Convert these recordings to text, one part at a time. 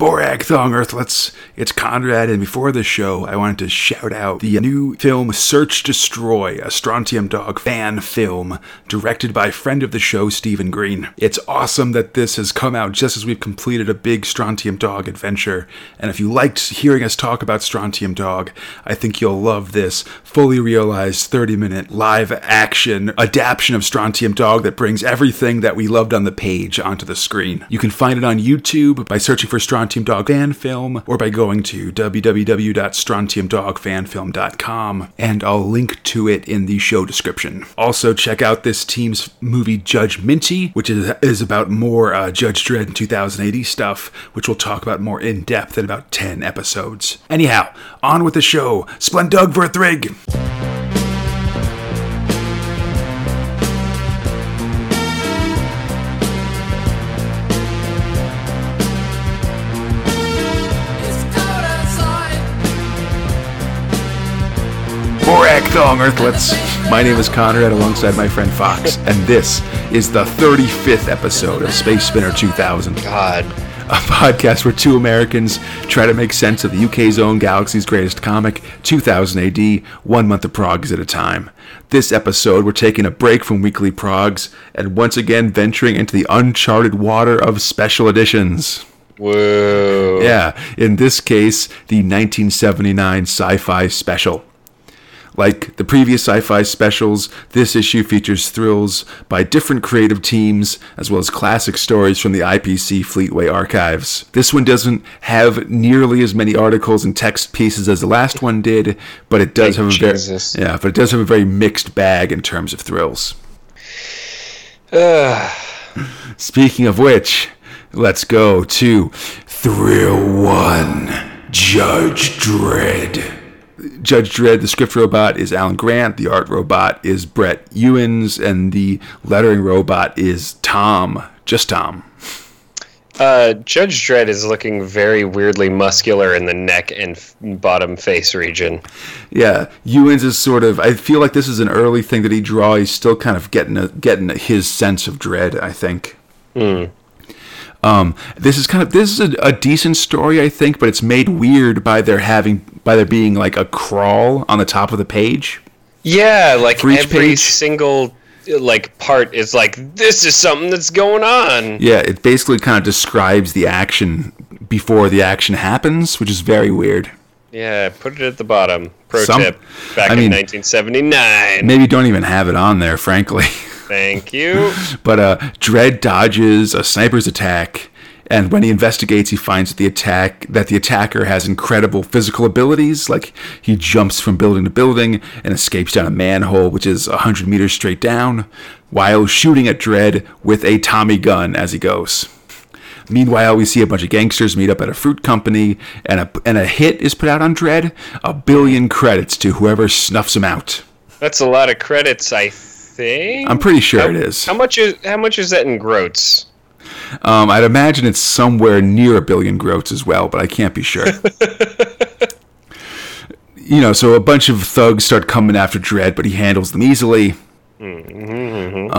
Borag Thong Earthlets, it's Conrad, and before this show, I wanted to shout out the new film Search Destroy, a Strontium Dog fan film, directed by friend of the show, Stephen Green. It's awesome that this has come out just as we've completed a big Strontium Dog adventure, and if you liked hearing us talk about Strontium Dog, I think you'll love this fully realized 30-minute live-action adaptation of Strontium Dog that brings everything that we loved on the page onto the screen. You can find it on YouTube by searching for Strontium Dog fan film, or by going to www.strontiumdogfanfilm.com, and I'll link to it in the show description. Also, check out this team's movie Judge Minty, which is about more Judge Dredd and 2000 AD stuff, which we'll talk about more in depth in about 10 episodes. Anyhow, on with the show. Splendug Verthrig! Thong Earthlets. My name is Conrad alongside my friend Fox, and this is the 35th episode of Space Spinner 2000. God. A podcast where two Americans try to make sense of the UK's own galaxy's greatest comic, 2000 AD, 1 month of progs at a time. This episode, we're taking a break from weekly progs and once again venturing into the uncharted water of special editions. Whoa. Yeah, in this case, the 1979 sci-fi special. Like the previous sci-fi specials, this issue features thrills by different creative teams, as well as classic stories from the IPC Fleetway archives. This one doesn't have nearly as many articles and text pieces as the last one did, but it does have a very mixed bag in terms of thrills. Speaking of which, let's go to Thrill 1, Judge Dredd. Judge Dredd, the script robot, is Alan Grant, the art robot is Brett Ewins, and the lettering robot is Tom. Just Tom. Judge Dredd is looking very weirdly muscular in the neck and bottom face region. Yeah, Ewins is sort of, I feel like this is an early thing that he draw. He's still kind of getting his sense of Dredd, I think. Mm. This is a decent story, I think, but it's made weird by there being like a crawl on the top of the page. Yeah, like every single like part is like, this is something that's going on. Yeah, it basically kind of describes the action before the action happens, which is very weird. Yeah, put it at the bottom. Pro tip. Back in 1979. Maybe don't even have it on there, frankly. Thank you. But Dredd dodges a sniper's attack, and when he investigates, he finds that the attacker has incredible physical abilities. Like, he jumps from building to building and escapes down a manhole, which is 100 meters straight down, while shooting at Dredd with a Tommy gun as he goes. Meanwhile, we see a bunch of gangsters meet up at a fruit company, and a hit is put out on Dredd. 1 billion credits to whoever snuffs him out. That's a lot of credits, I think. I'm pretty sure it is. How much is that in groats? I'd imagine it's somewhere near 1 billion groats as well, but I can't be sure. So a bunch of thugs start coming after Dredd, but he handles them easily. Mm-hmm.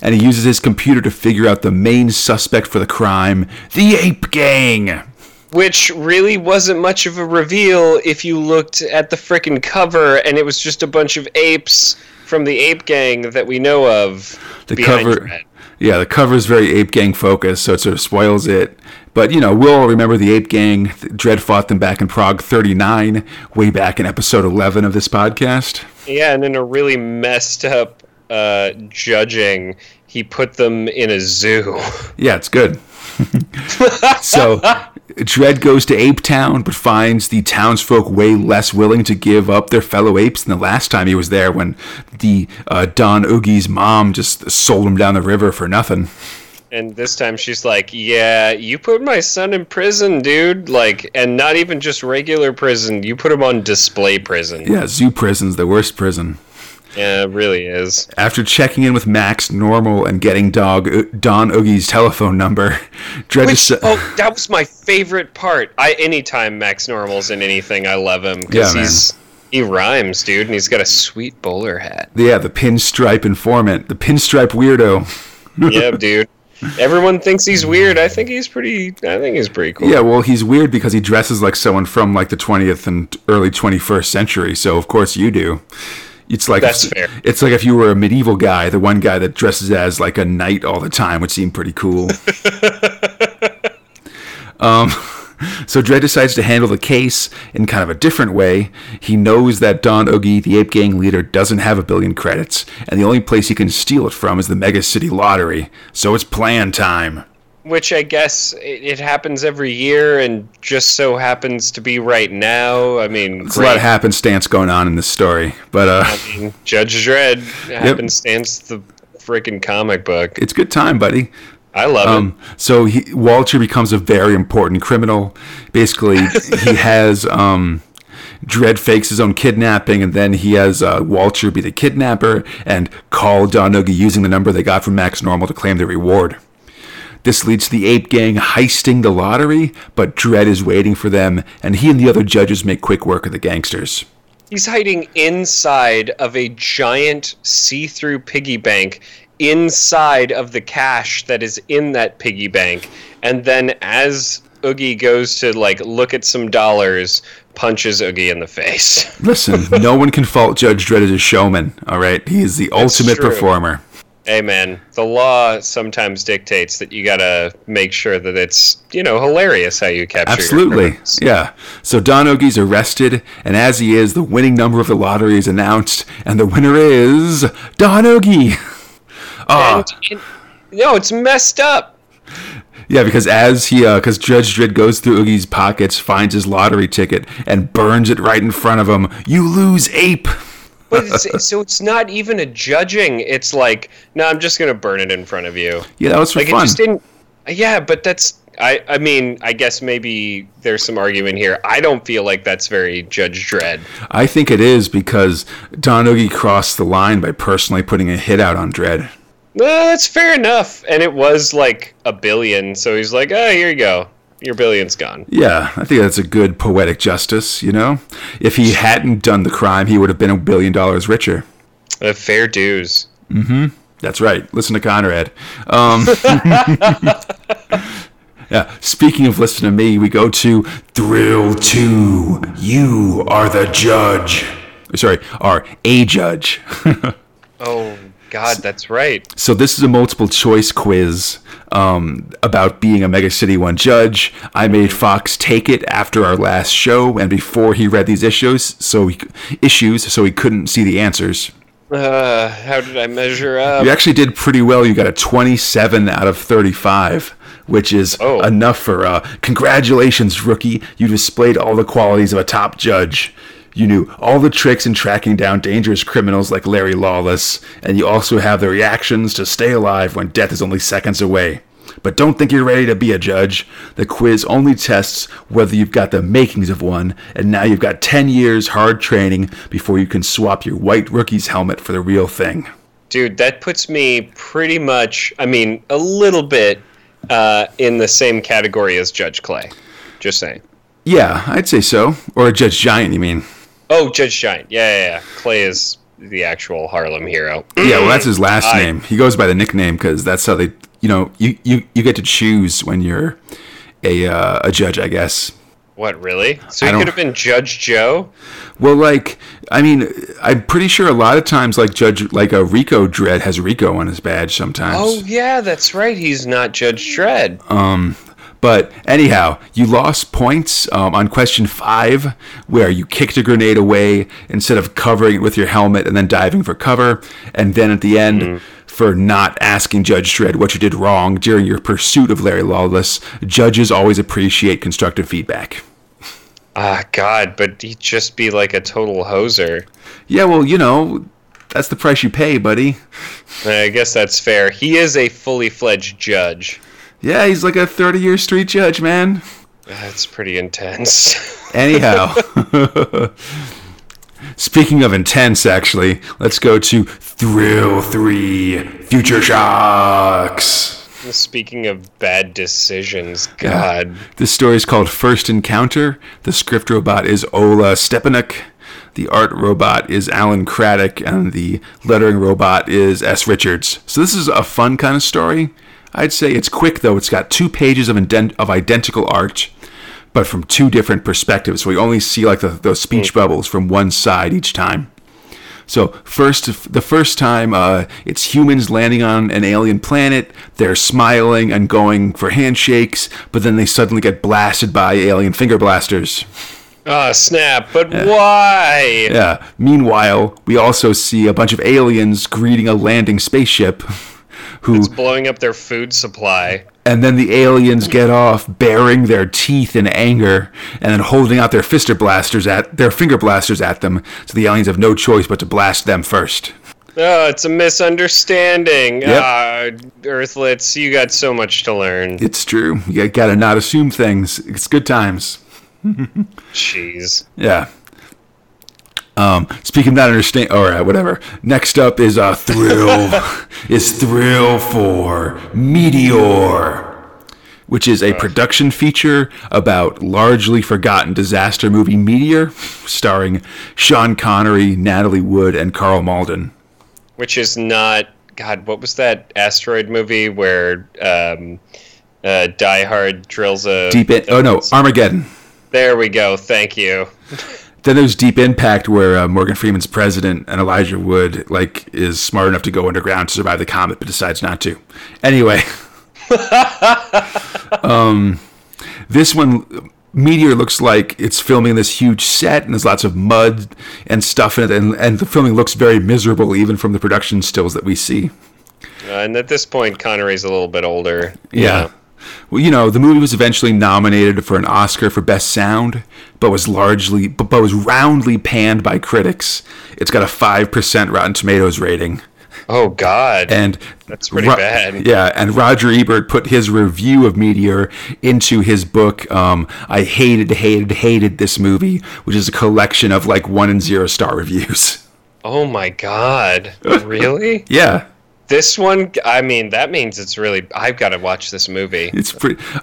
And he uses his computer to figure out the main suspect for the crime, the Ape Gang. Which really wasn't much of a reveal if you looked at the frickin' cover, and it was just a bunch of apes from the Ape Gang that we know of. The cover is very Ape Gang focused, so it sort of spoils it. But, we'll all remember the Ape Gang. Dredd fought them back in Prague 39, way back in episode 11 of this podcast. Yeah, and in a really messed up judging, he put them in a zoo. Yeah, it's good. So Dredd goes to Ape Town, but finds the townsfolk way less willing to give up their fellow apes than the last time he was there, when the Don Oogie's mom just sold him down the river for nothing. And this time she's like, yeah, you put my son in prison, dude. Like, and not even just regular prison. You put him on display prison. Yeah, zoo prison's the worst prison. Yeah, it really is. After checking in with Max Normal and getting Don Oogie's telephone number, Dredd... that was my favorite part. Anytime Max Normal's in anything, I love him. Because he rhymes, dude, and he's got a sweet bowler hat. Yeah, the pinstripe informant. The pinstripe weirdo. Yeah, dude. Everyone thinks he's weird. I think he's pretty cool. Yeah, well, he's weird because he dresses like someone from like the 20th and early 21st century. So of course you do. It's like that's fair. It's like if you were a medieval guy, the one guy that dresses as like a knight all the time would seem pretty cool. So Dredd decides to handle the case in kind of a different way. He knows that Don Oogie, the ape gang leader, doesn't have $1 billion credits, and the only place he can steal it from is the Mega City lottery. So it's plan time. Which I guess it happens every year and just so happens to be right now. I mean, it's a lot of happenstance going on in this story. But I mean, Judge Dredd happenstance the freaking comic book. It's good time, buddy. I love it. So Walter becomes a very important criminal. Basically, he has Dredd fakes his own kidnapping, and then he has Walter be the kidnapper and call Don Oogie using the number they got from Max Normal to claim the reward. This leads to the ape gang heisting the lottery, but Dredd is waiting for them, and he and the other judges make quick work of the gangsters. He's hiding inside of a giant see-through piggy bank, inside of the cash that is in that piggy bank, and then as Oogie goes to like look at some dollars, punches Oogie in the face. Listen, no one can fault Judge Dredd as a showman, all right? He is the ultimate performer. Hey, man, the law sometimes dictates that you gotta make sure that it's, you know, hilarious how you capture your criminals. Yeah. So Don Oogie's arrested, and as he is, the winning number of the lottery is announced, and the winner is Don Oogie! No, it's messed up. Yeah, because as he, because Judge Dredd goes through Oogie's pockets, finds his lottery ticket, and burns it right in front of him. You lose, ape. But it's not even a judging. It's like, no, I'm just gonna burn it in front of you. Yeah, that was for fun. It just didn't. Yeah, but that's. I mean, I guess maybe there's some argument here. I don't feel like that's very Judge Dredd. I think it is because Don Oogie crossed the line by personally putting a hit out on Dredd. No, that's fair enough. And it was like $1 billion, so he's like, oh, here you go. Your $1 billion's gone. Yeah, I think that's a good poetic justice, you know? If he hadn't done the crime, he would have been $1 billion richer. Fair dues. Mm-hmm. That's right. Listen to Conrad. Yeah. Speaking of listen to me, we go to Thrill 2. You are the judge. Sorry, are a judge. Oh, God, that's right. So this is a multiple choice quiz about being a Mega City One judge. I made Fox take it after our last show and before he read these issues, so he couldn't see the answers. How did I measure up? You actually did pretty well. You got a 27 out of 35, which is enough for congratulations, rookie. You displayed all the qualities of a top judge. You knew all the tricks in tracking down dangerous criminals like Larry Lawless, and you also have the reactions to stay alive when death is only seconds away. But don't think you're ready to be a judge. The quiz only tests whether you've got the makings of one, and now you've got 10 years hard training before you can swap your white rookie's helmet for the real thing. Dude, that puts me pretty much, I mean, a little bit in the same category as Judge Clay. Just saying. Yeah, I'd say so. Or Judge Giant, you mean. Oh, Judge Giant. Yeah. Clay is the actual Harlem hero. Yeah, well, that's his last name. He goes by the nickname because that's how they, you know, you get to choose when you're a judge, I guess. What, really? So he could have been Judge Joe? Well, like, I mean, I'm pretty sure a lot of times, like, Rico Dredd has Rico on his badge sometimes. Oh, yeah, that's right. He's not Judge Dredd. But anyhow, you lost points on question 5, where you kicked a grenade away instead of covering it with your helmet and then diving for cover. And then at the end, for not asking Judge Dredd what you did wrong during your pursuit of Larry Lawless, judges always appreciate constructive feedback. Ah, God, but he'd just be like a total hoser. Yeah, well, you know, that's the price you pay, buddy. I guess that's fair. He is a fully fledged judge. Yeah, he's like a 30-year street judge, man. That's pretty intense. Anyhow, speaking of intense, actually, let's go to Thrill 3, Future Shocks. Speaking of bad decisions, God. Yeah. This story is called First Encounter. The script robot is Ola Stepanek. The art robot is Alan Craddock. And the lettering robot is S. Richards. So this is a fun kind of story. I'd say it's quick, though. It's got 2 pages of identical art, but from 2 different perspectives. So we only see like those speech bubbles from one side each time. So the first time, it's humans landing on an alien planet. They're smiling and going for handshakes, but then they suddenly get blasted by alien finger blasters. Ah, snap. But why? Yeah. Meanwhile, we also see a bunch of aliens greeting a landing spaceship. It's blowing up their food supply. And then the aliens get off, baring their teeth in anger, and then holding out their finger blasters at them. So the aliens have no choice but to blast them first. Oh, it's a misunderstanding. Yep. Earthlets, you got so much to learn. It's true. You gotta not assume things. It's good times. Jeez. Yeah. Speaking of not understand, all right, whatever. Next up is Thrill 4 Meteor, which is a production feature about largely forgotten disaster movie Meteor, starring Sean Connery, Natalie Wood, and Carl Malden. Which is not, God, what was that asteroid movie where Die Hard drills a... Armageddon. There we go, thank you. Then there's Deep Impact, where Morgan Freeman's president and Elijah Wood is smart enough to go underground to survive the comet, but decides not to. Anyway, this one, Meteor, looks like it's filming in this huge set, and there's lots of mud and stuff in it, and the filming looks very miserable, even from the production stills that we see. And at this point, Connery's a little bit older. Yeah. Well, the movie was eventually nominated for an Oscar for Best Sound, but was roundly panned by critics. It's got a 5% Rotten Tomatoes rating. Oh, God. And that's pretty bad. Yeah, and Roger Ebert put his review of Meteor into his book, I Hated, Hated, Hated This Movie, which is a collection of, 1 and 0 star reviews. Oh, my God. Really? Yeah. This one, that means it's really... I've got to watch this movie.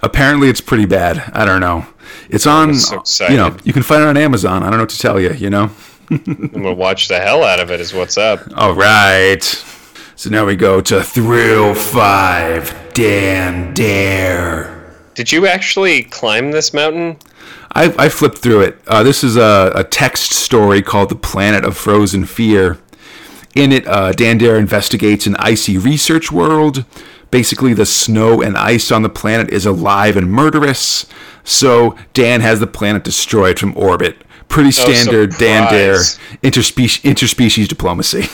Apparently, it's pretty bad. I don't know. It's on... I'm so excited. You can find it on Amazon. I don't know what to tell you, I'm going to watch the hell out of it is what's up. All right. So now we go to Thrill 5, Dan Dare. Did you actually climb this mountain? I flipped through it. This is a text story called The Planet of Frozen Fear. In it, Dan Dare investigates an icy research world. Basically, the snow and ice on the planet is alive and murderous, so Dan has the planet destroyed from orbit. Pretty standard Dan Dare interspecies diplomacy,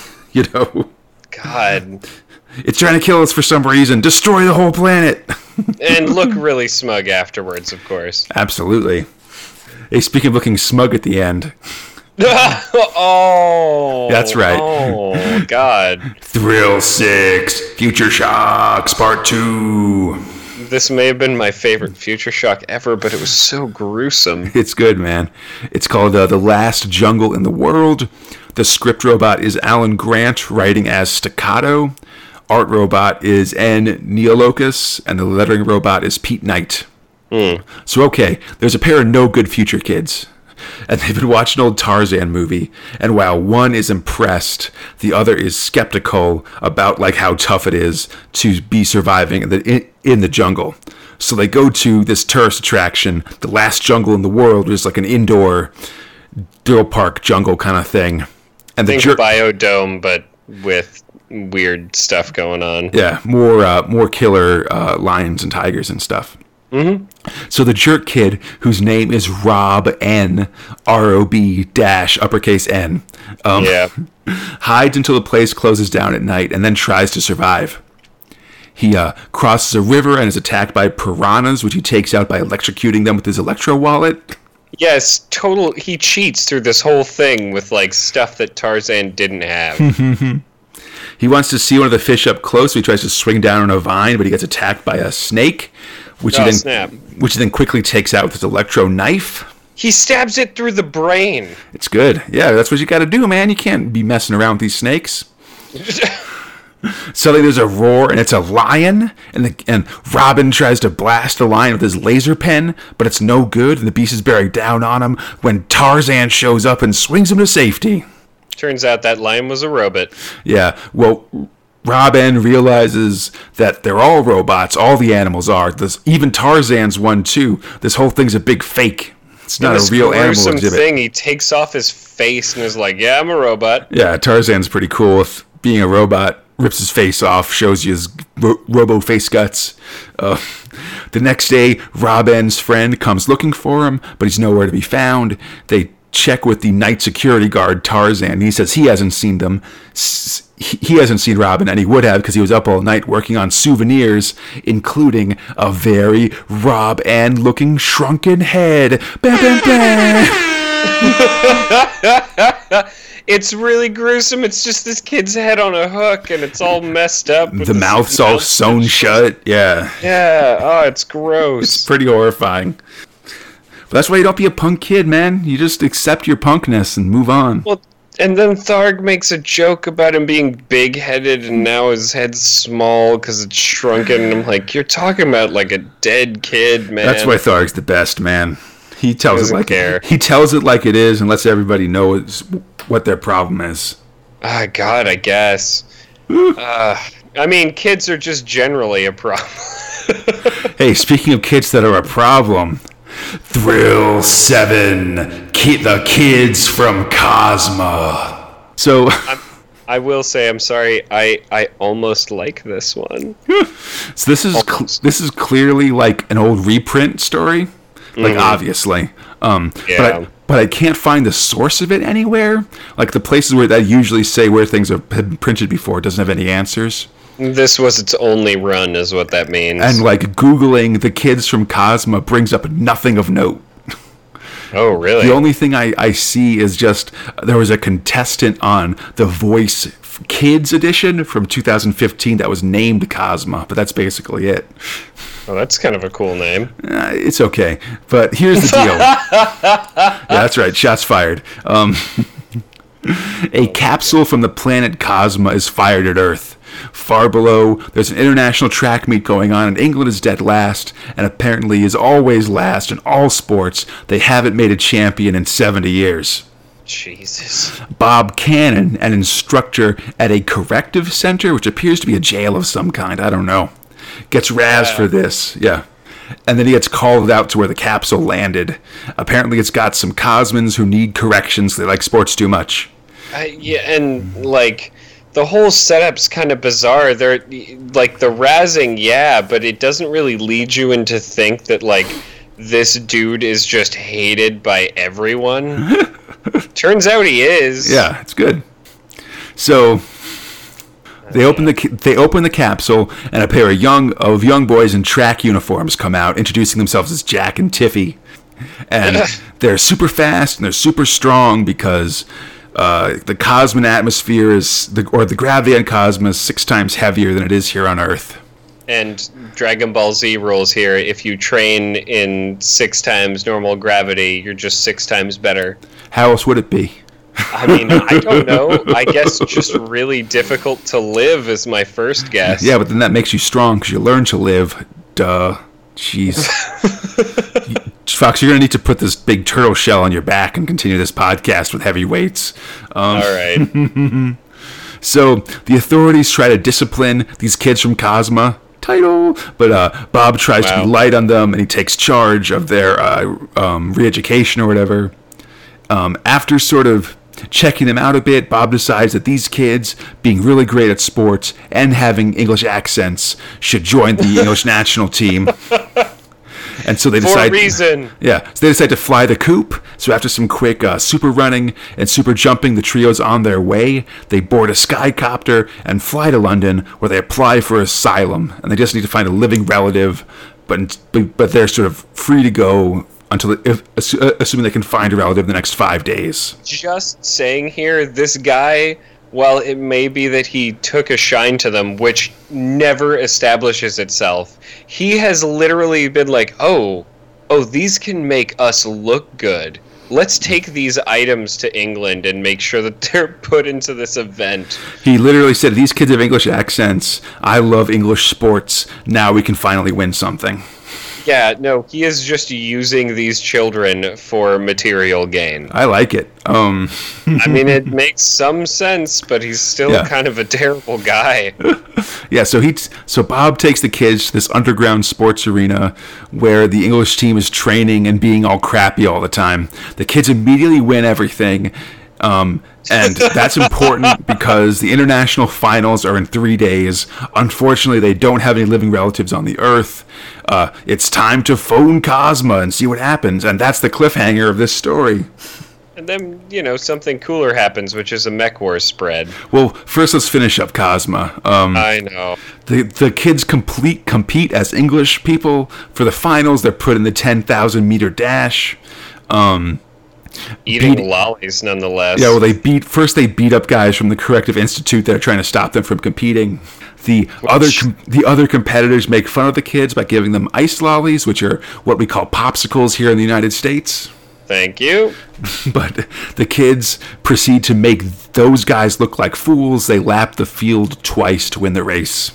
God. It's trying to kill us for some reason. Destroy the whole planet! And look really smug afterwards, of course. Absolutely. Hey, speaking of looking smug at the end... Oh, that's right. Oh, God. Thrill 6, Future Shocks Part 2. This may have been my favorite Future Shock ever, but it was so gruesome. It's good, man. It's called The Last Jungle in the World. The script robot is Alan Grant, writing as Staccato. Art robot is N. Neolocus, and the lettering robot is Pete Knight. So, okay, there's a pair of no good future kids. And they've been watching an old Tarzan movie, and while one is impressed, the other is skeptical about how tough it is to be surviving in the jungle. So they go to this tourist attraction, The Last Jungle in the World, which is an indoor Drill Park jungle kind of thing. And think Biodome, but with weird stuff going on. Yeah, more killer lions and tigers and stuff. Mm-hmm. So the jerk kid, whose name is Rob N, ROB_N, hides until the place closes down at night and then tries to survive. He crosses a river and is attacked by piranhas, which he takes out by electrocuting them with his electro wallet. Yes, total. He cheats through this whole thing with stuff that Tarzan didn't have. He wants to see one of the fish up close, so he tries to swing down on a vine, but he gets attacked by a snake, which he then quickly takes out with his electro knife. He stabs it through the brain. It's good. Yeah, that's what you got to do, man. You can't be messing around with these snakes. Suddenly there's a roar, and it's a lion, and Robin tries to blast the lion with his laser pen, but it's no good, and the beast is bearing down on him when Tarzan shows up and swings him to safety. Turns out that lion was a robot. Yeah, well, Rob N realizes that they're all robots. All the animals are. Even Tarzan's one too. This whole thing's a big fake. It's not a real animal exhibit. Thing. He takes off his face and is like, "Yeah, I'm a robot." Yeah, Tarzan's pretty cool with being a robot. Rips his face off, shows you his robo face guts. The next day, Rob N's friend comes looking for him, but he's nowhere to be found. They check with the night security guard Tarzan. He says he hasn't seen them. He hasn't seen Robin, and he would have because he was up all night working on souvenirs, including a very Rob N looking shrunken head. Bam, bam, bam. It's really gruesome. It's just this kid's head on a hook, and it's all messed up. The mouth's all sewn shut. Yeah. Yeah. Oh, it's gross. It's pretty horrifying. But that's why you don't be a punk kid, man. You just accept your punkness and move on. Well, and then Tharg makes a joke about him being big-headed, and now his head's small because it's shrunken. And I'm like, you're talking about like a dead kid, man. That's why Tharg's the best, man. He tells it like he tells it like it is, and lets everybody know what their problem is. Ah, God, I guess. I mean, kids are just generally a problem. Hey, speaking of kids that are a problem, Thrill 7, the kids from Cosma. So I will say, I'm sorry, I almost like this one. So this is clearly like an old reprint story. Like, obviously. Yeah. But I can't find the source of it anywhere. Like, the places where they usually say where things have been printed before doesn't have any answers. This was its only run, is what that means. And, like, Googling the kids from Cosma brings up nothing of note. Oh, really? The only thing I see is just there was a contestant on The Voice Kids edition from 2015 that was named Cosma, but that's basically it. Oh, that's kind of a cool name. It's okay. But here's the deal. Yeah, that's right. Shots fired. A capsule from the planet Cosma is fired at Earth. Far below, there's an international track meet going on, and England is dead last, and apparently is always last in all sports. They haven't made a champion in 70 years. Jesus. Bob Cannon, an instructor at a corrective center, which appears to be a jail of some kind, I don't know, gets razzed for this. Yeah. And then he gets called out to where the capsule landed. Apparently it's got some Cosmans who need corrections. They like sports too much. Yeah, and like, the whole setup's kind of bizarre. They're like the razzing, yeah, but it doesn't really lead you into think that like this dude is just hated by everyone. Turns out he is. Yeah, it's good. So They open the capsule, and a pair of young boys in track uniforms come out, introducing themselves as Jack and Tiffy. And they're super fast and they're super strong because the Cosman atmosphere the gravity on Cosma is 6 times heavier than it is here on Earth. And Dragon Ball Z rules here: if you train in 6 times normal gravity, you're just 6 times better. How else would it be? I mean, I don't know. I guess just really difficult to live is my first guess. Yeah, but then that makes you strong because you learn to live. Duh. Jeez. Fox, you're going to need to put this big turtle shell on your back and continue this podcast with heavy weights. All right. So the authorities try to discipline these kids from Cosma. Title. But Bob tries to be light on them, and he takes charge of their re-education or whatever. After sort of checking them out a bit, Bob decides that these kids, being really great at sports and having English accents, should join the English national team. And so they decide. For a reason. Yeah, so they decide to fly the coop. So after some quick super running and super jumping, the trio's on their way. They board a skycopter and fly to London, where they apply for asylum, and they just need to find a living relative. But they're sort of free to go. Assuming they can find a relative in the next 5 days. Just saying here, this guy, while it may be that he took a shine to them, which never establishes itself, he has literally been like, oh, these can make us look good. Let's take these items to England and make sure that they're put into this event. He literally said, these kids have English accents. I love English sports. Now we can finally win something. Yeah, no, he is just using these children for material gain. I like it. I mean, it makes some sense, but he's still kind of a terrible guy. Yeah, so Bob takes the kids to this underground sports arena where the English team is training and being all crappy all the time. The kids immediately win everything. And that's important because the international finals are in 3 days. Unfortunately, they don't have any living relatives on the Earth. It's time to phone Cosma and see what happens. And that's the cliffhanger of this story. And then, something cooler happens, which is a Mech War spread. Well, first let's finish up Cosma. I know. The kids compete as English people for the finals. They're put in the 10,000 meter dash. Eating lollies, nonetheless. Yeah, well, they beat up guys from the Corrective Institute that are trying to stop them from competing. The other competitors make fun of the kids by giving them ice lollies, which are what we call popsicles here in the United States. Thank you. But the kids proceed to make those guys look like fools. They lap the field twice to win the race.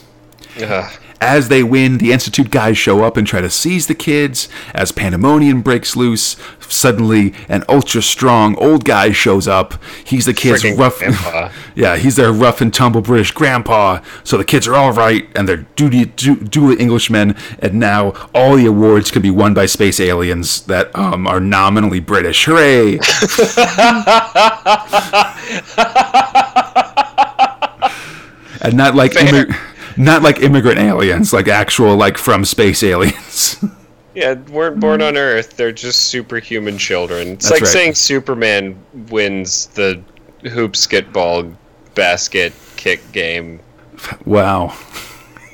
Ugh. As they win, the Institute guys show up and try to seize the kids. As pandemonium breaks loose, suddenly an ultra-strong old guy shows up. He's the kids' he's their rough and tumble British grandpa. So the kids are all right, and they're duly Englishmen. And now all the awards can be won by space aliens that are nominally British. Hooray! And not like... Not like immigrant aliens, like actual, like from space aliens. Yeah, weren't born on Earth. They're just superhuman children. It's That's like right. saying Superman wins the hoop skit ball basket kick game. Wow.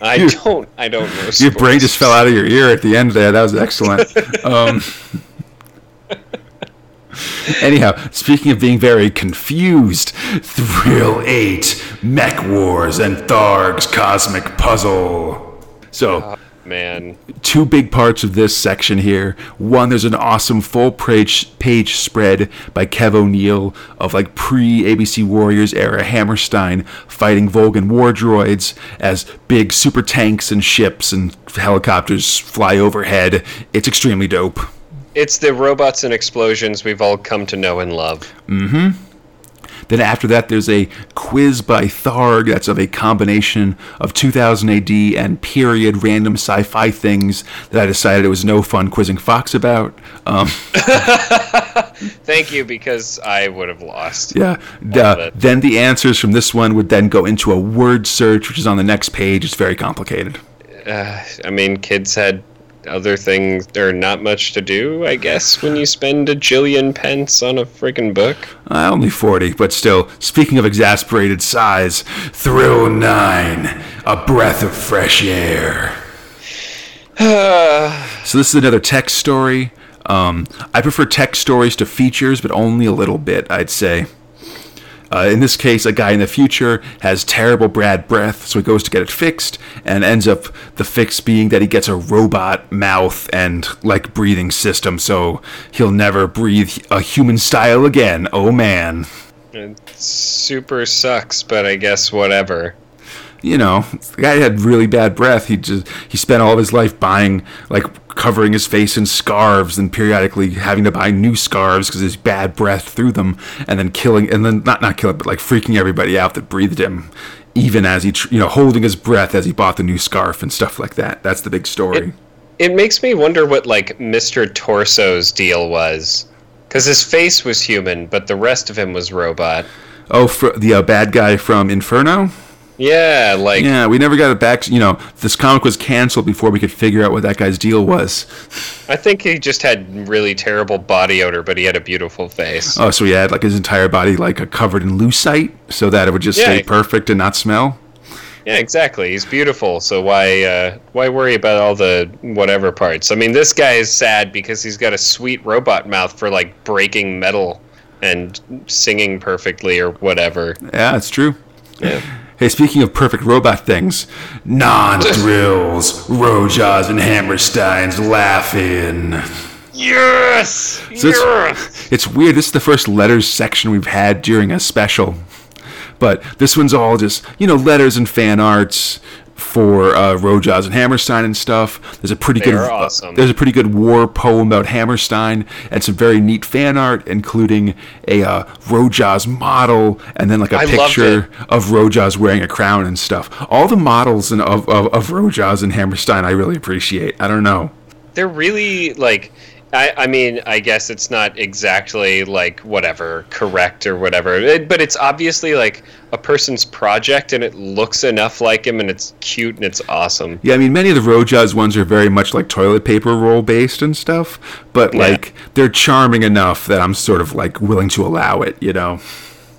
I don't know. Sports. Your brain just fell out of your ear at the end there. That was excellent. Anyhow, speaking of being very confused, Thrill 8, Mech Wars, and Tharg's Cosmic Puzzle. So, two big parts of this section here. One, there's an awesome full-page spread by Kev O'Neill of like pre-ABC Warriors era Hammerstein fighting Vulcan war droids as big super tanks and ships and helicopters fly overhead. It's extremely dope. It's the robots and explosions we've all come to know and love. Mm-hmm. Then after that, there's a quiz by Tharg that's of a combination of 2000 AD and period random sci-fi things that I decided it was no fun quizzing Fox about. Thank you, because I would have lost. Yeah. Then the answers from this one would then go into a word search, which is on the next page. It's very complicated. Kids had... other things, there are not much to do, I guess, when you spend a jillion pence on a freaking book. Only 40, but still. Speaking of exasperated sighs, Thrill 9, a breath of fresh air. So this is another text story. I prefer text stories to features, but only a little bit, I'd say. In this case, a guy in the future has terrible bad breath, so he goes to get it fixed, and ends up the fix being that he gets a robot mouth and, like, breathing system, so he'll never breathe a human style again. Oh, man. It super sucks, but I guess whatever. The guy had really bad breath. He spent all of his life buying, like, covering his face in scarves and periodically having to buy new scarves because his bad breath through them, and then not killing, but freaking everybody out that breathed him, even as he, holding his breath as he bought the new scarf and stuff like that. That's the big story. It makes me wonder what, like, Mr. Torso's deal was, because his face was human, but the rest of him was robot. Oh, the bad guy from Inferno? Yeah, like... Yeah, we never got it back... this comic was canceled before we could figure out what that guy's deal was. I think he just had really terrible body odor, but he had a beautiful face. Oh, so he had, like, his entire body, like, covered in lucite, so that it would just stay perfect and not smell? Yeah, exactly. He's beautiful, so why worry about all the whatever parts? I mean, this guy is sad because he's got a sweet robot mouth for, like, breaking metal and singing perfectly or whatever. Yeah, it's true. Yeah. Hey, speaking of perfect robot things, non-thrills, Rojas and Hammerstein's laughing. Yes! So it's weird. This is the first letters section we've had during a special. But this one's all just, letters and fan arts, for Rojas and Hammerstein and stuff. There's a pretty awesome. There's a pretty good war poem about Hammerstein and some very neat fan art, including a Rojas model and then like a picture of Rojas wearing a crown and stuff. All the models and of Rojas and Hammerstein I really appreciate. I don't know. They're really like... I mean, I guess it's not exactly, like, whatever, correct or whatever, but it's obviously, like, a person's project, and it looks enough like him, and it's cute, and it's awesome. Yeah, I mean, many of the Rojas ones are very much, like, toilet paper roll-based and stuff, but, like, they're charming enough that I'm sort of, like, willing to allow it, you know?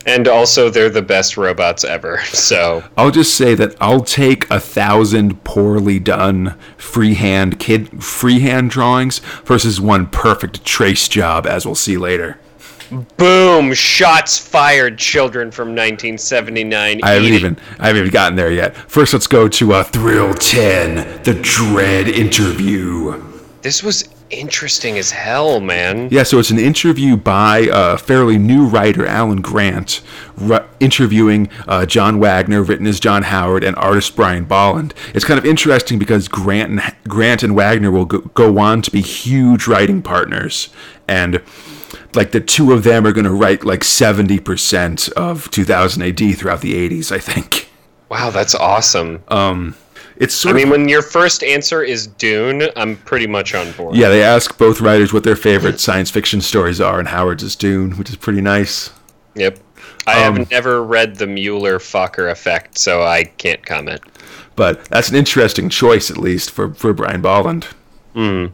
And also, they're the best robots ever, so... I'll just say that I'll take 1,000 poorly done freehand drawings versus one perfect trace job, as we'll see later. Boom! Shots fired, children, from 1979. I haven't even gotten there yet. First, let's go to Thrill 10, the Dredd interview. This was... interesting as hell, man. Yeah, so it's an interview by a fairly new writer, Alan Grant, interviewing John Wagner, written as John Howard, and artist Brian Bolland. It's kind of interesting because Grant and Wagner will go on to be huge writing partners, and like the two of them are going to write like 70% of 2000 AD throughout the 80s, I think. Wow, that's awesome. When your first answer is Dune, I'm pretty much on board. Yeah, they ask both writers what their favorite science fiction stories are, and Howard's is Dune, which is pretty nice. Yep. I have never read the Mueller-Fokker effect, so I can't comment. But that's an interesting choice, at least, for Brian Bolland. Mm.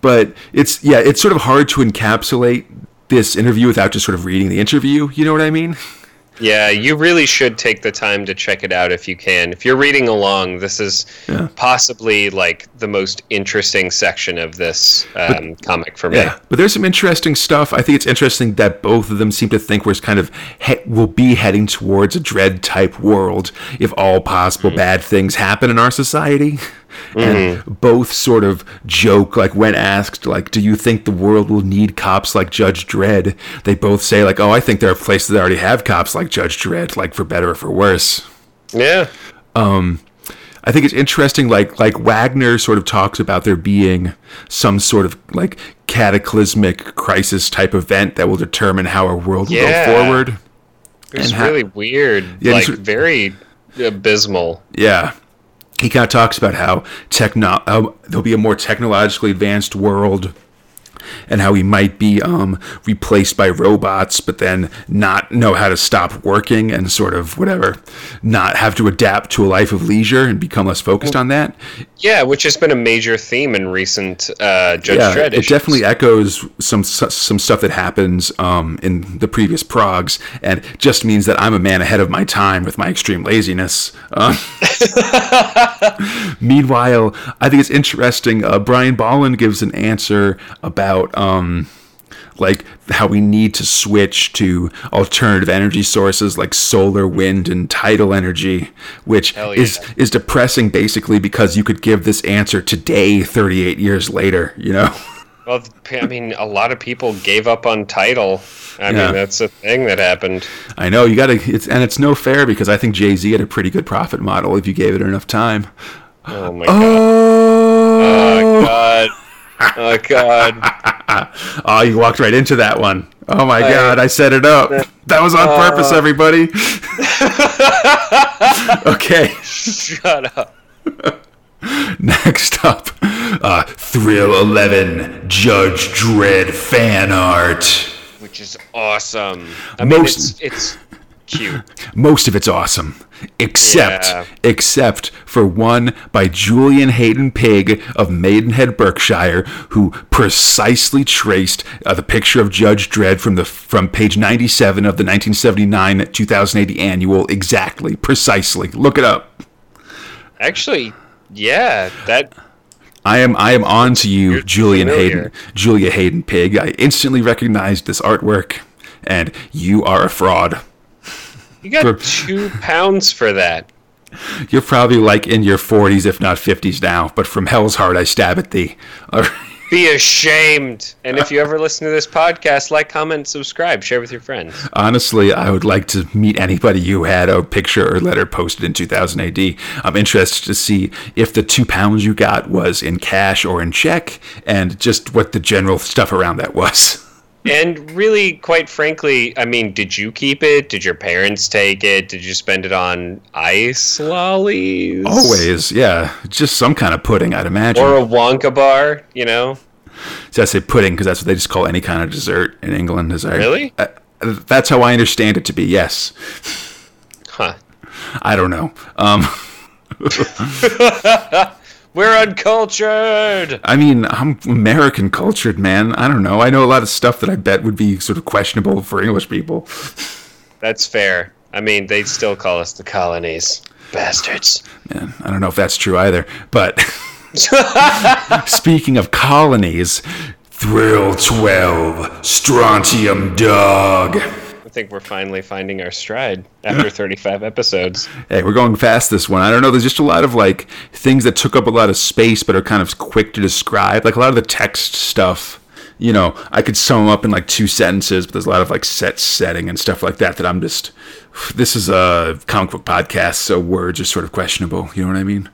But it's sort of hard to encapsulate this interview without just sort of reading the interview, you know what I mean? Yeah, you really should take the time to check it out if you can. If you're reading along, this is possibly like the most interesting section of this comic for me. Yeah, but there's some interesting stuff. I think it's interesting that both of them seem to think we're kind of will be heading towards a Dredd type world if all possible bad things happen in our society. And both sort of joke, like when asked, like, do you think the world will need cops like Judge Dredd? They both say, like, oh, I think there are places that already have cops like Judge Dredd, like for better or for worse. Yeah. I think it's interesting, like Wagner sort of talks about there being some sort of like cataclysmic crisis type event that will determine how our world will go forward. It's really weird. Yeah, like very abysmal. Yeah. He kind of talks about how there'll be a more technologically advanced world and how he might be replaced by robots, but then not know how to stop working and sort of whatever, not have to adapt to a life of leisure and become less focused on that. Yeah, which has been a major theme in recent Judge Dredd issues. It definitely echoes some stuff that happens in the previous progs, and just means that I'm a man ahead of my time with my extreme laziness. Meanwhile, I think it's interesting. Brian Bolland gives an answer about like how we need to switch to alternative energy sources like solar, wind, and tidal energy, which is depressing basically because you could give this answer today 38 years later, you know? Well, I mean, a lot of people gave up on tidal. I mean, that's a thing that happened. I know. It's no fair because I think Jay-Z had a pretty good profit model if you gave it enough time. Oh, my God. Oh, God. Oh, God. Oh, you walked right into that one. Oh, my God. I set it up. That was on purpose, everybody. Okay. Shut up. Next up, Thrill 11, Judge Dredd fan art. Which is awesome. I mean, it's cute. Most of it's awesome, except for one by Julian Hayden Pig of Maidenhead, Berkshire, who precisely traced the picture of Judge Dredd from page 97 of the 1979-2080 annual exactly, precisely. Look it up. Actually, yeah, that. I am on to you, Julia Hayden Pig. I instantly recognized this artwork, and you are a fraud. You got £2 for that. You're probably like in your 40s, if not 50s now, but from hell's heart, I stab at thee. All right. Be ashamed. And if you ever listen to this podcast, like, comment, subscribe, share with your friends. Honestly, I would like to meet anybody who had a picture or letter posted in 2000 AD. I'm interested to see if the £2 you got was in cash or in check, and just what the general stuff around that was. And really, quite frankly, I mean, did you keep it? Did your parents take it? Did you spend it on ice lollies? Always, yeah. Just some kind of pudding, I'd imagine. Or a Wonka bar, you know? So I say pudding because that's what they just call any kind of dessert in England. Really? That's how I understand it to be, yes. Huh. I don't know. We're uncultured! I mean, I'm American cultured, man. I don't know. I know a lot of stuff that I bet would be sort of questionable for English people. That's fair. I mean, they still call us the colonies. Bastards. Man, I don't know if that's true either. But speaking of colonies, Thrill 12, Strontium Dog. I think we're finally finding our stride after 35 episodes. Hey, we're going fast this one. I don't know. There's just a lot of like things that took up a lot of space but are kind of quick to describe. Like a lot of the text stuff, you know, I could sum up in like 2 sentences, but there's a lot of like setting and stuff like that I'm just... This is a comic book podcast, so words are sort of questionable. You know what I mean?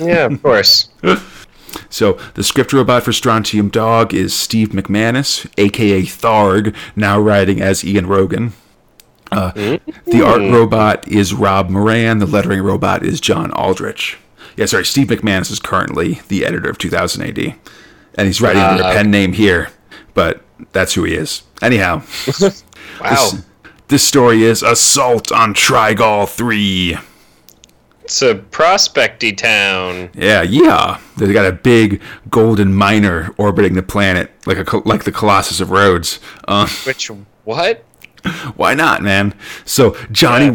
Yeah, of course. So, the script robot for Strontium Dog is Steve McManus, a.k.a. Tharg, now writing as Ian Rogan. The art robot is Rob Moran. The lettering robot is John Aldrich. Yeah, sorry, Steve McManus is currently the editor of 2000 AD. And he's writing under a pen name here, but that's who he is. Anyhow. Wow. This story is Assault on Trigol III. It's a prospecty town. Yeah. They've got a big golden miner orbiting the planet, like the Colossus of Rhodes. Which, what? Why not, man? So Johnny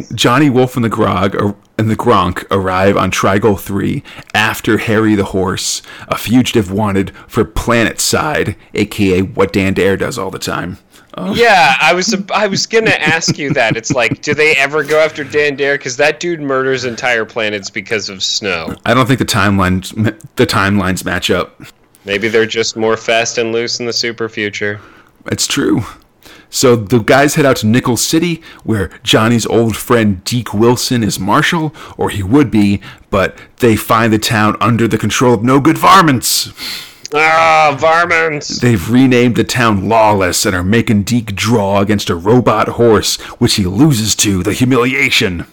Wolf and the Gronk arrive on Trigol III after Harry the Horse, a fugitive wanted for Planetside, a.k.a. what Dan Dare does all the time. Yeah, I was going to ask you that. It's like, do they ever go after Dan Dare? Because that dude murders entire planets because of snow. I don't think the timelines match up. Maybe they're just more fast and loose in the super future. It's true. So the guys head out to Nickel City, where Johnny's old friend Deke Wilson is marshal, or he would be, but they find the town under the control of no good varmints. Ah, varmints! They've renamed the town Lawless and are making Deke draw against a robot horse, which he loses to, the humiliation.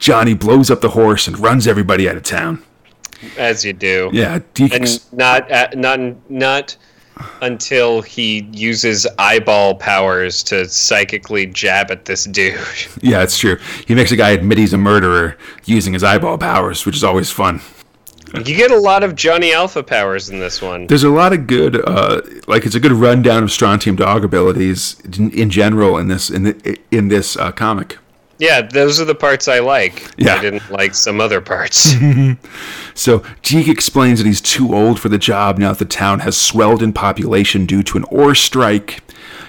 Johnny blows up the horse and runs everybody out of town. As you do. Yeah, Deke... And not until he uses eyeball powers to psychically jab at this dude. Yeah, it's true. He makes a guy admit he's a murderer using his eyeball powers, which is always fun. You get a lot of Johnny Alpha powers in this one. There's a lot of good, it's a good rundown of Strontium Dog abilities in general in this comic. Yeah, those are the parts I like. Yeah. I didn't like some other parts. So, Deke explains that he's too old for the job now that the town has swelled in population due to an ore strike.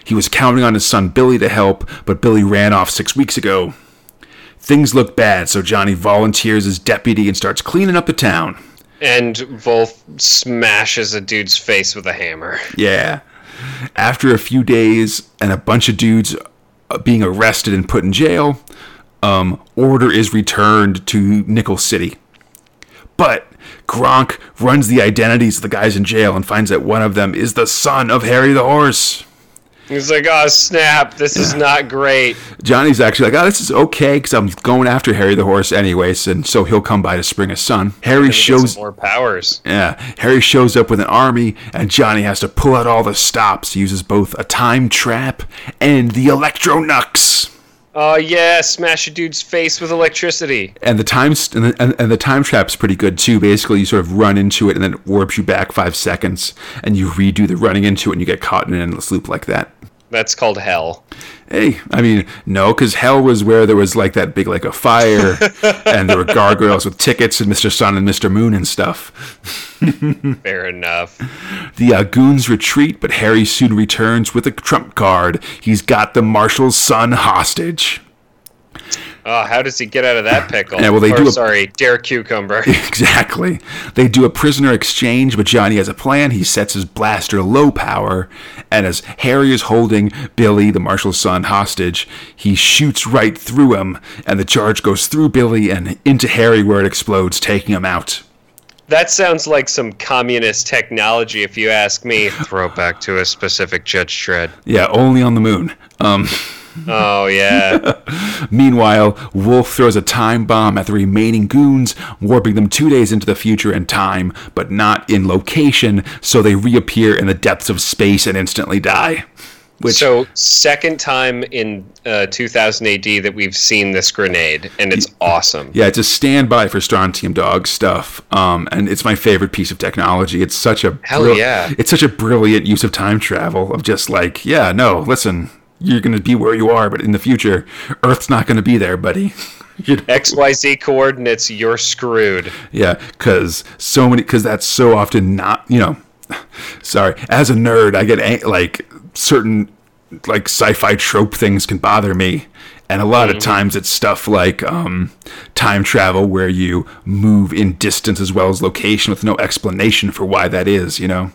He was counting on his son Billy to help, but Billy ran off 6 weeks ago. Things look bad, so Johnny volunteers as deputy and starts cleaning up the town. And Wolf smashes a dude's face with a hammer. Yeah. After a few days and a bunch of dudes being arrested and put in jail, order is returned to Nickel City. But Gronk runs the identities of the guys in jail and finds that one of them is the son of Harry the Horse. He's like, oh, snap, this is not great. Johnny's actually like, oh, this is okay, because I'm going after Harry the Horse anyways, and so he'll come by to spring his son. Harry shows up with an army, and Johnny has to pull out all the stops. He uses both a time trap and the Electronux. Oh, yeah, smash a dude's face with electricity. And the time trap's pretty good, too. Basically, you sort of run into it, and then it warps you back 5 seconds, and you redo the running into it, and you get caught in an endless loop like that. That's called hell. Hey, I mean, no, because hell was where there was, like, that big lake of fire, and there were gargoyles with tickets, and Mr. Sun and Mr. Moon and stuff. Fair enough. The goons retreat, but Harry soon returns with a trump card. He's got the marshal's son hostage. Oh, how does he get out of that pickle? Yeah, well, they dare cucumber. Exactly. They do a prisoner exchange, but Johnny has a plan. He sets his blaster low power, and as Harry is holding Billy, the marshal's son, hostage, he shoots right through him, and the charge goes through Billy and into Harry where it explodes, taking him out. That sounds like some communist technology, if you ask me. Throwback to a specific Judge Dredd. Yeah, only on the moon. Oh, yeah. Meanwhile, Wolf throws a time bomb at the remaining goons, warping them 2 days into the future and time, but not in location, so they reappear in the depths of space and instantly die. So, second time in 2000 AD that we've seen this grenade, and it's awesome. Yeah, it's a standby for Strontium Dog stuff, and it's my favorite piece of technology. It's such a It's such a brilliant use of time travel, of just like, yeah, no, listen, you're going to be where you are, but in the future, Earth's not going to be there, buddy. You know? XYZ coordinates, you're screwed. Yeah, because that's so often not, you know, sorry, as a nerd, I get like... certain like sci-fi trope things can bother me, and a lot of times it's stuff like time travel where you move in distance as well as location with no explanation for why that is, you know,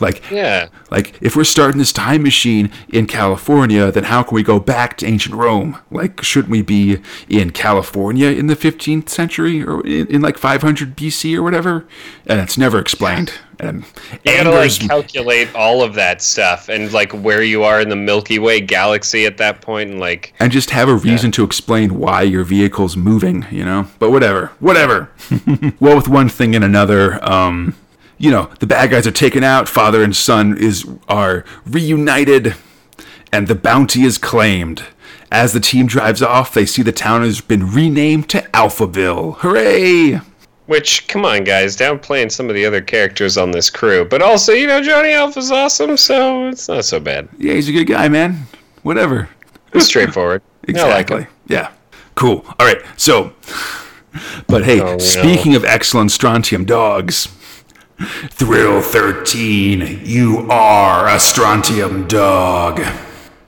like if we're starting this time machine in California, then how can we go back to ancient Rome? Like, shouldn't we be in California in the 15th century or in like 500 BC or whatever? And it's never explained. And you gotta like calculate all of that stuff and like where you are in the Milky Way galaxy at that point, and like, and just have a reason to explain why your vehicle's moving, you know. But whatever. Well, with one thing and another, you know, the bad guys are taken out, father and son are reunited, and the bounty is claimed. As the team drives off, they see the town has been renamed to Alphaville. Hooray! Which, come on, guys, downplaying some of the other characters on this crew. But also, you know, Johnny Alpha's awesome, so it's not so bad. Yeah, he's a good guy, man. Whatever. It's straightforward. Exactly. I like it. Yeah. Cool. All right. So, but hey, speaking of excellent Strontium Dogs, Thrill 13, you are a Strontium Dog.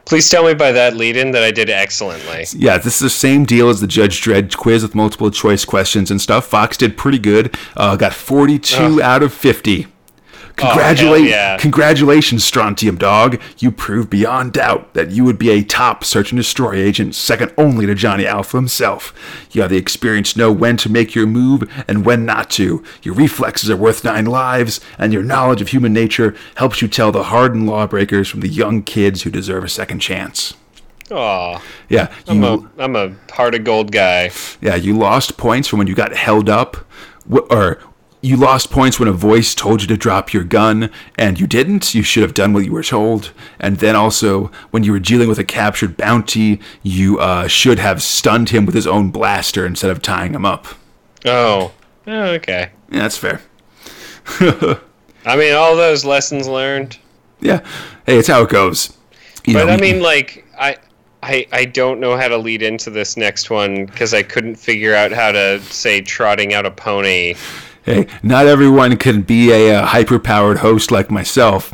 Please tell me by that lead-in that I did excellently. Yeah, this is the same deal as the Judge Dredd quiz with multiple choice questions and stuff. Fox did pretty good. Got 42 out of 50. Congratulations, Strontium Dog. You proved beyond doubt that you would be a top search and destroy agent, second only to Johnny Alpha himself. You have the experience to know when to make your move and when not to. Your reflexes are worth 9 lives, and your knowledge of human nature helps you tell the hardened lawbreakers from the young kids who deserve a second chance. Aw. Yeah. I'm a heart of gold guy. Yeah, you lost points from when you got held up, or... you lost points when a voice told you to drop your gun, and you didn't. You should have done what you were told. And then also, when you were dealing with a captured bounty, you should have stunned him with his own blaster instead of tying him up. Oh okay. Yeah, that's fair. I mean, all those lessons learned. Yeah. Hey, it's how it goes. I don't know how to lead into this next one, because I couldn't figure out how to say trotting out a pony. Hey, not everyone can be a hyper-powered host like myself.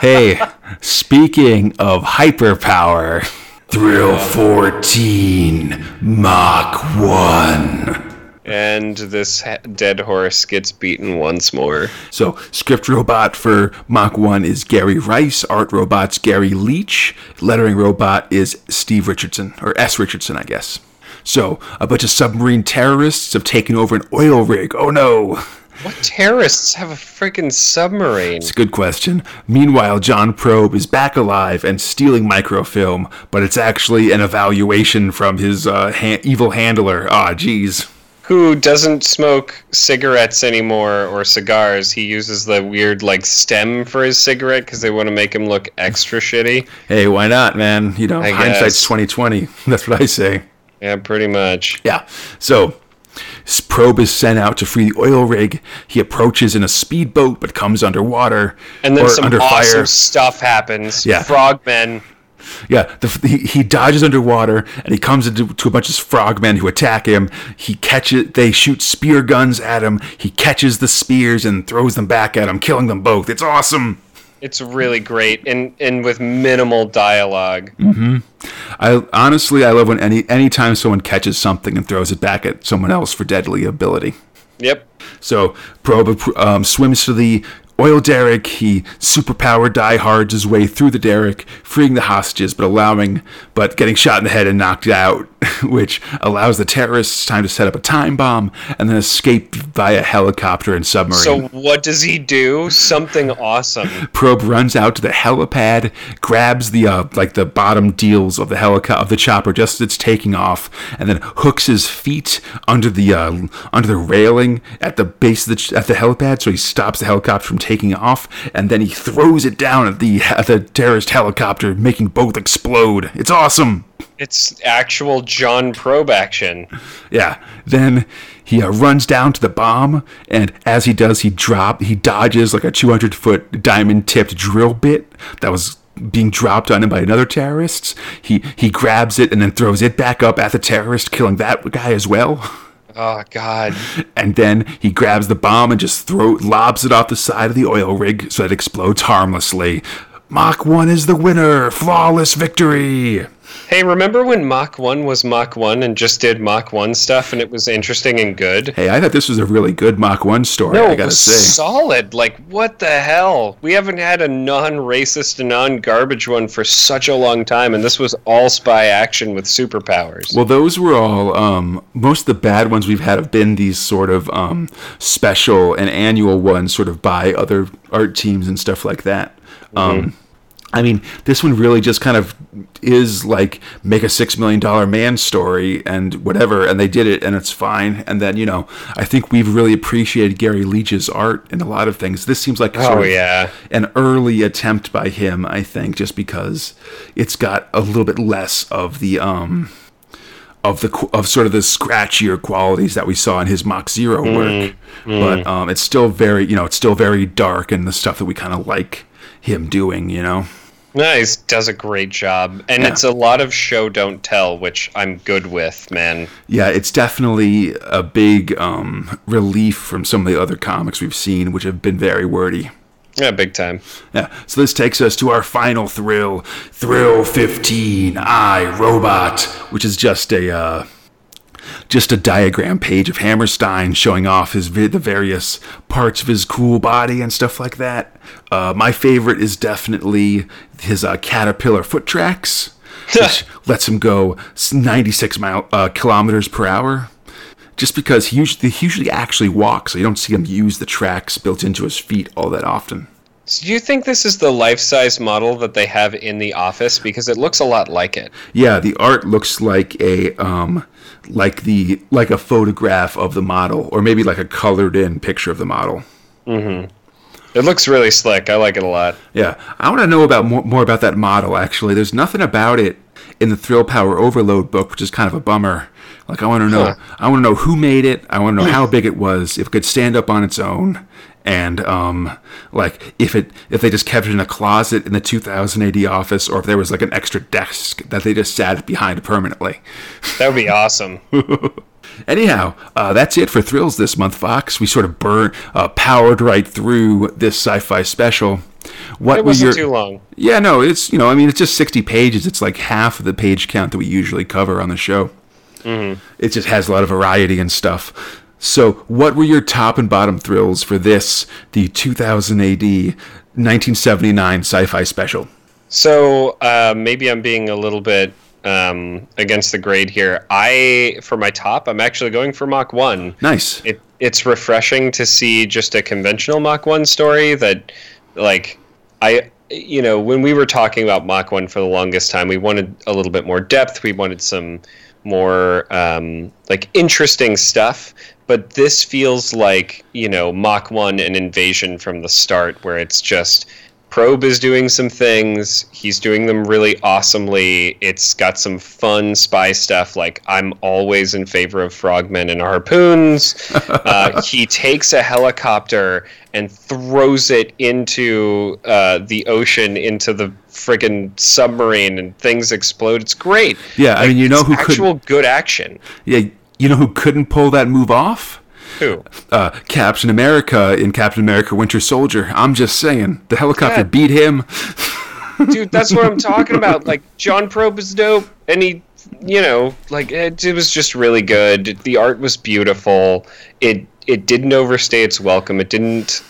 Hey, speaking of hyperpower, Thrill 14, Mach 1. And this dead horse gets beaten once more. So, script robot for Mach 1 is Gary Rice. Art robot's Gary Leach. Lettering robot is Steve Richardson, or S. Richardson, I guess. So, a bunch of submarine terrorists have taken over an oil rig. Oh, no. What terrorists have a freaking submarine? It's a good question. Meanwhile, John Probe is back alive and stealing microfilm, but it's actually an evaluation from his evil handler. Ah, geez. Who doesn't smoke cigarettes anymore, or cigars. He uses the weird, like, stem for his cigarette because they want to make him look extra shitty. Hey, why not, man? You know, hindsight's 20/20. That's what I say. Yeah, pretty much. Yeah. So, Probe is sent out to free the oil rig. He approaches in a speedboat, but comes underwater. And then some awesome stuff happens. Yeah. Frogmen. Yeah. He dodges underwater, and he comes into a bunch of frogmen who attack him. They shoot spear guns at him. He catches the spears and throws them back at him, killing them both. It's awesome. It's really great, and with minimal dialogue. Mm-hmm. I love when anytime someone catches something and throws it back at someone else for deadly ability. Yep. So Probe swims to the oil derrick. He superpowered diehards his way through the derrick, freeing the hostages, but getting shot in the head and knocked out, which allows the terrorists time to set up a time bomb and then escape via helicopter and submarine. So what does he do? Something awesome. Probe runs out to the helipad, grabs the bottom deals of the chopper just as it's taking off, and then hooks his feet under the railing at the base of the helipad, so he stops the helicopter from taking off, and then he throws it down at the terrorist helicopter, making both explode. It's awesome. It's actual John Probe action. Yeah. Then he runs down to the bomb, and as he does, he dodges like a 200-foot diamond-tipped drill bit that was being dropped on him by another terrorist. He grabs it and then throws it back up at the terrorist, killing that guy as well. Oh, God. And then he grabs the bomb and just lobs it off the side of the oil rig so it explodes harmlessly. Mach 1 is the winner. Flawless victory. Hey, remember when Mach 1 was Mach 1 and just did Mach 1 stuff, and it was interesting and good? Hey, I thought this was a really good Mach 1 story, I gotta say. No, it was solid. Like, what the hell? We haven't had a non-racist, non-garbage one for such a long time, and this was all spy action with superpowers. Well, those were all... most of the bad ones we've had have been these sort of special and annual ones sort of by other art teams and stuff like that. Mm-hmm. I mean, this one really just kind of is like make a $6 million man story and whatever, and they did it and it's fine. And then, I think we've really appreciated Gary Leach's art in a lot of things. This seems like an early attempt by him, I think, just because it's got a little bit less of the sort of the scratchier qualities that we saw in his Mach 0 work. But it's still very, it's still very dark and the stuff that we kind of like him doing, Nice. Does a great job. And it's a lot of show don't tell, which I'm good with, man. Yeah, it's definitely a big relief from some of the other comics we've seen, which have been very wordy. Yeah, big time. Yeah. So this takes us to our final thrill. Thrill 15, I, Robot, which is just a diagram page of Hammerstein showing off the various parts of his cool body and stuff like that. My favorite is definitely his caterpillar foot tracks, which lets him go 96 kilometers per hour. Just because he usually actually walks, so you don't see him use the tracks built into his feet all that often. So do you think this is the life-size model that they have in the office? Because it looks a lot like it. Yeah, the art looks like a photograph of the model, or maybe like a colored-in picture of the model. Mm-hmm. It looks really slick. I like it a lot. Yeah. I want to know about more about that model, actually. There's nothing about it in the Thrill Power Overload book, which is kind of a bummer. Like, I want to know. Huh. I want to know who made it. I want to know how big it was, if it could stand up on its own, and if they just kept it in a closet in the 2000 AD office, or if there was like an extra desk that they just sat behind permanently. That would be awesome. Anyhow, that's it for Thrills this month, Fox. We sort of powered right through this sci-fi special. It wasn't too long. Yeah, no, it's it's just 60 pages. It's like half of the page count that we usually cover on the show. Mm-hmm. It just has a lot of variety and stuff. So, what were your top and bottom thrills for the 2000 AD 1979 sci-fi special? So, maybe I'm being a little bit against the grade here. For my top, I'm actually going for Mach 1. Nice. It's refreshing to see just a conventional Mach 1 story that, like, when we were talking about Mach 1 for the longest time, we wanted a little bit more depth. We wanted some more interesting stuff, but this feels like Mach 1 and Invasion from the start, where it's just Probe is doing some things, he's doing them really awesomely. It's got some fun spy stuff, like I'm always in favor of frogmen and harpoons. He takes a helicopter and throws it into the ocean, into the friggin' submarine, and things explode. It's great. Yeah, I mean, who couldn't... Actual good action. Yeah, you know who couldn't pull that move off? Who? Captain America in Captain America Winter Soldier. I'm just saying. The helicopter beat him. Dude, that's what I'm talking about. Like, John Probe is dope, and he, you know, like, it was just really good. The art was beautiful. It didn't overstay its welcome. It didn't,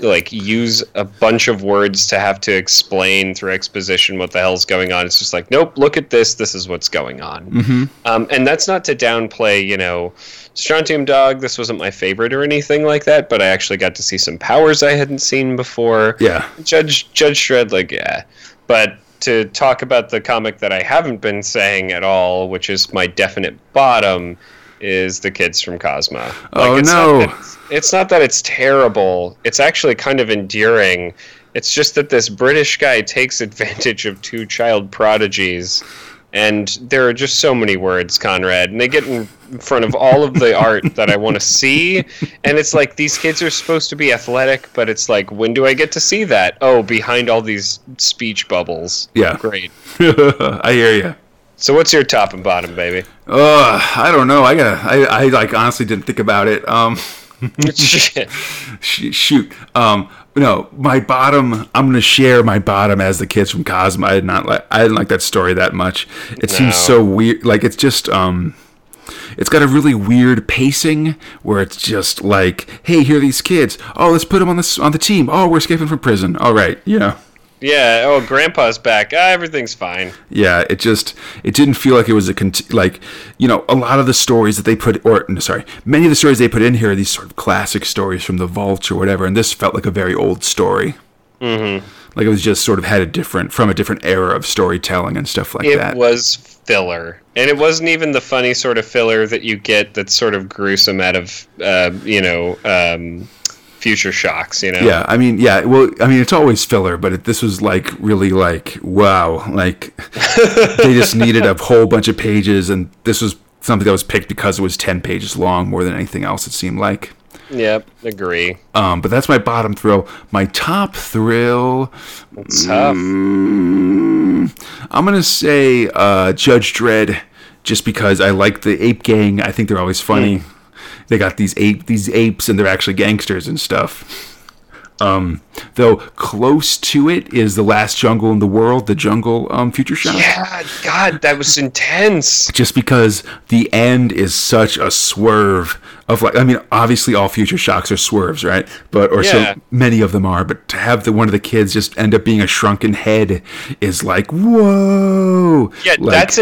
like, use a bunch of words to have to explain through exposition what the hell's going on. It's just like, nope, look at this. This is what's going on. Mm-hmm. And that's not to downplay, you know, Strontium Dog. This wasn't my favorite or anything like that, but I actually got to see some powers I hadn't seen before. Yeah. Judge Dredd, like, yeah. But to talk about the comic that I haven't been saying at all, which is my definite bottom, is the kids from Cosma. Like, oh, it's no. It's not that it's terrible. It's actually kind of endearing. It's just that this British guy takes advantage of two child prodigies. And there are just so many words, Conrad. And they get in front of all of the art that I want to see. And it's like, these kids are supposed to be athletic, but it's like, when do I get to see that? Oh, behind all these speech bubbles. Yeah. Great. I hear you. So what's your top and bottom, baby? I don't know. I like honestly didn't think about it. Shoot. No, my bottom. I'm gonna share my bottom as the kids from Cosma. I didn't like that story that much. It seems so weird. Like, it's just it's got a really weird pacing where it's just like, hey, here are these kids. Oh, let's put them on the team. Oh, we're escaping from prison. All right, yeah. Yeah. Oh, Grandpa's back. Everything's fine. Yeah. It didn't feel like it was a lot of the stories that they put, many of the stories they put in here are these sort of classic stories from the vault or whatever, and this felt like a very old story. Mm-hmm. Like, it was just sort of had from a different era of storytelling and stuff like that. It was filler, and it wasn't even the funny sort of filler that you get that's sort of gruesome out of Future Shocks, you know? Yeah, I mean, yeah, well, I mean, it's always filler, but this was, like, really, like, wow, like, they just needed a whole bunch of pages, and this was something that was picked because it was 10 pages long more than anything else, it seemed like. Yep, agree. But that's my bottom thrill. My top thrill... It's tough. I'm going to say Judge Dredd, just because I like the ape gang. I think they're always funny. Mm. They got these apes, and they're actually gangsters and stuff. Though close to it is The Last Jungle in the World, the Jungle Future Shock. Yeah, God, that was intense. Just because the end is such a swerve of, like, I mean, obviously all Future Shocks are swerves, right? But so many of them are. But to have one of the kids just end up being a shrunken head is like, whoa. Yeah, like,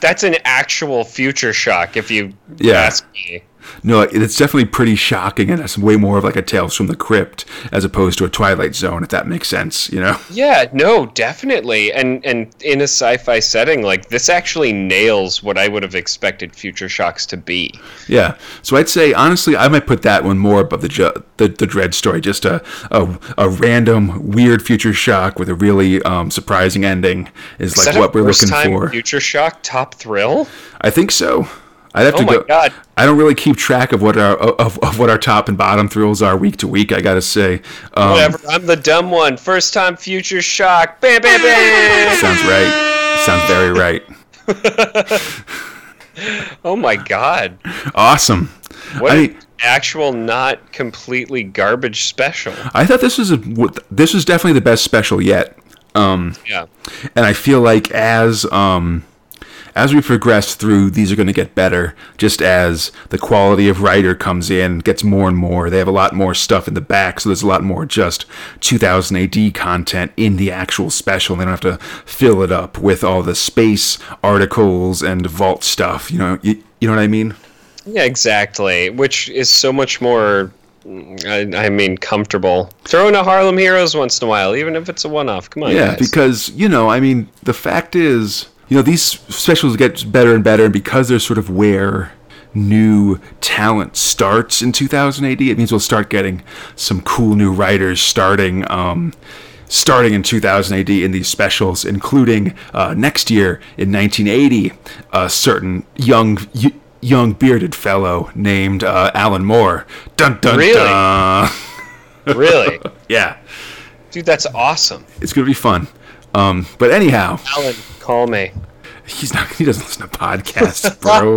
that's an actual Future Shock, if you ask me. No, it's definitely pretty shocking, and it's way more of like a Tales from the Crypt as opposed to a Twilight Zone, if that makes sense, you know? Yeah, no, definitely. And in a sci-fi setting, like, this actually nails what I would have expected Future Shocks to be. Yeah. So I'd say, honestly, I might put that one more above the Dredd story, just a random, weird Future Shock with a really surprising ending is like what we're looking for. Future Shock top thrill? I think so. I'd have to go. God. I don't really keep track of what our of what our top and bottom thrills are week to week. I gotta say, whatever. I'm the dumb one. First time Future Shock. Bam, bam, bam. Sounds right. Sounds very right. Oh my God! Awesome. What an actual, not completely garbage special. I thought this was definitely the best special yet. And I feel like as we progress through, these are going to get better, just as the quality of writer comes in, gets more and more. They have a lot more stuff in the back, so there's a lot more just 2000 AD content in the actual special. They don't have to fill it up with all the space articles and vault stuff. You know what I mean? Yeah, exactly, which is so much more... I mean, comfortable. Throw in a Harlem Heroes once in a while, even if it's a one-off. Come on, guys. Because, you know, I mean, the fact is... You know, these specials get better and better, and because they're sort of where new talent starts in 2000 AD, it means we'll start getting some cool new writers starting in 2000 AD in these specials, including next year in 1980, a certain young bearded fellow named Alan Moore. Dun dun really? Dun! Really? Yeah. Dude, that's awesome. It's going to be fun. But anyhow... Alan, call me. He doesn't listen to podcasts, bro.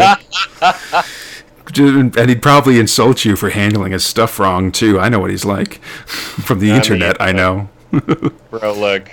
And he'd probably insult you for handling his stuff wrong, too. I know what he's like. From the internet, I know. Bro, look.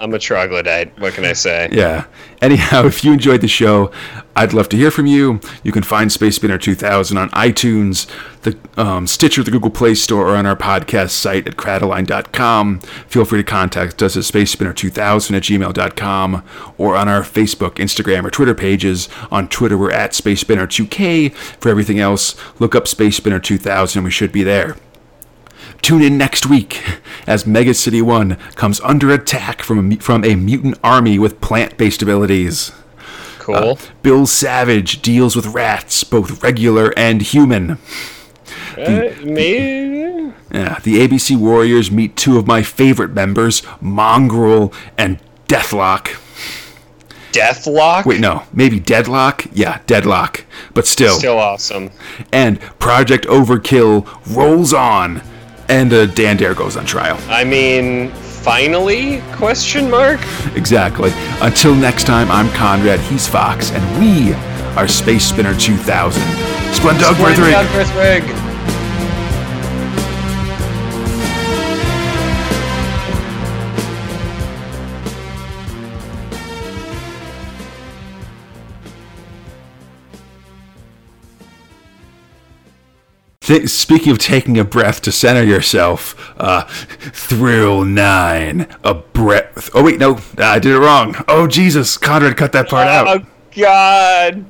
I'm a troglodyte. What can I say? Yeah. Anyhow, if you enjoyed the show, I'd love to hear from you. You can find Space Spinner 2000 on iTunes, the Stitcher, the Google Play Store, or on our podcast site at cradoline.com. Feel free to contact us at spacespinner2000@gmail.com or on our Facebook, Instagram, or Twitter pages. On Twitter, we're at Space Spinner 2K. For everything else, look up Space Spinner 2000. We should be there. Tune in next week as Mega City One comes under attack from a mutant army with plant-based abilities. Cool. Bill Savage deals with rats, both regular and human. Maybe. Yeah. The ABC Warriors meet two of my favorite members, Mongrel and Deathlock. Deathlock? Wait, no. Maybe Deadlock? Yeah, Deadlock. But still. Still awesome. And Project Overkill rolls on. And Dan Dare goes on trial. I mean, finally? Question mark? Exactly. Until next time, I'm Conrad, he's Fox, and we are Space Spinner 2000. Splendog Earthrig! Splendog Earthrig! Speaking of taking a breath to center yourself, Thrill 9, a breath... Oh, wait, no, I did it wrong. Oh, Jesus, Conrad cut that part out. Oh, God.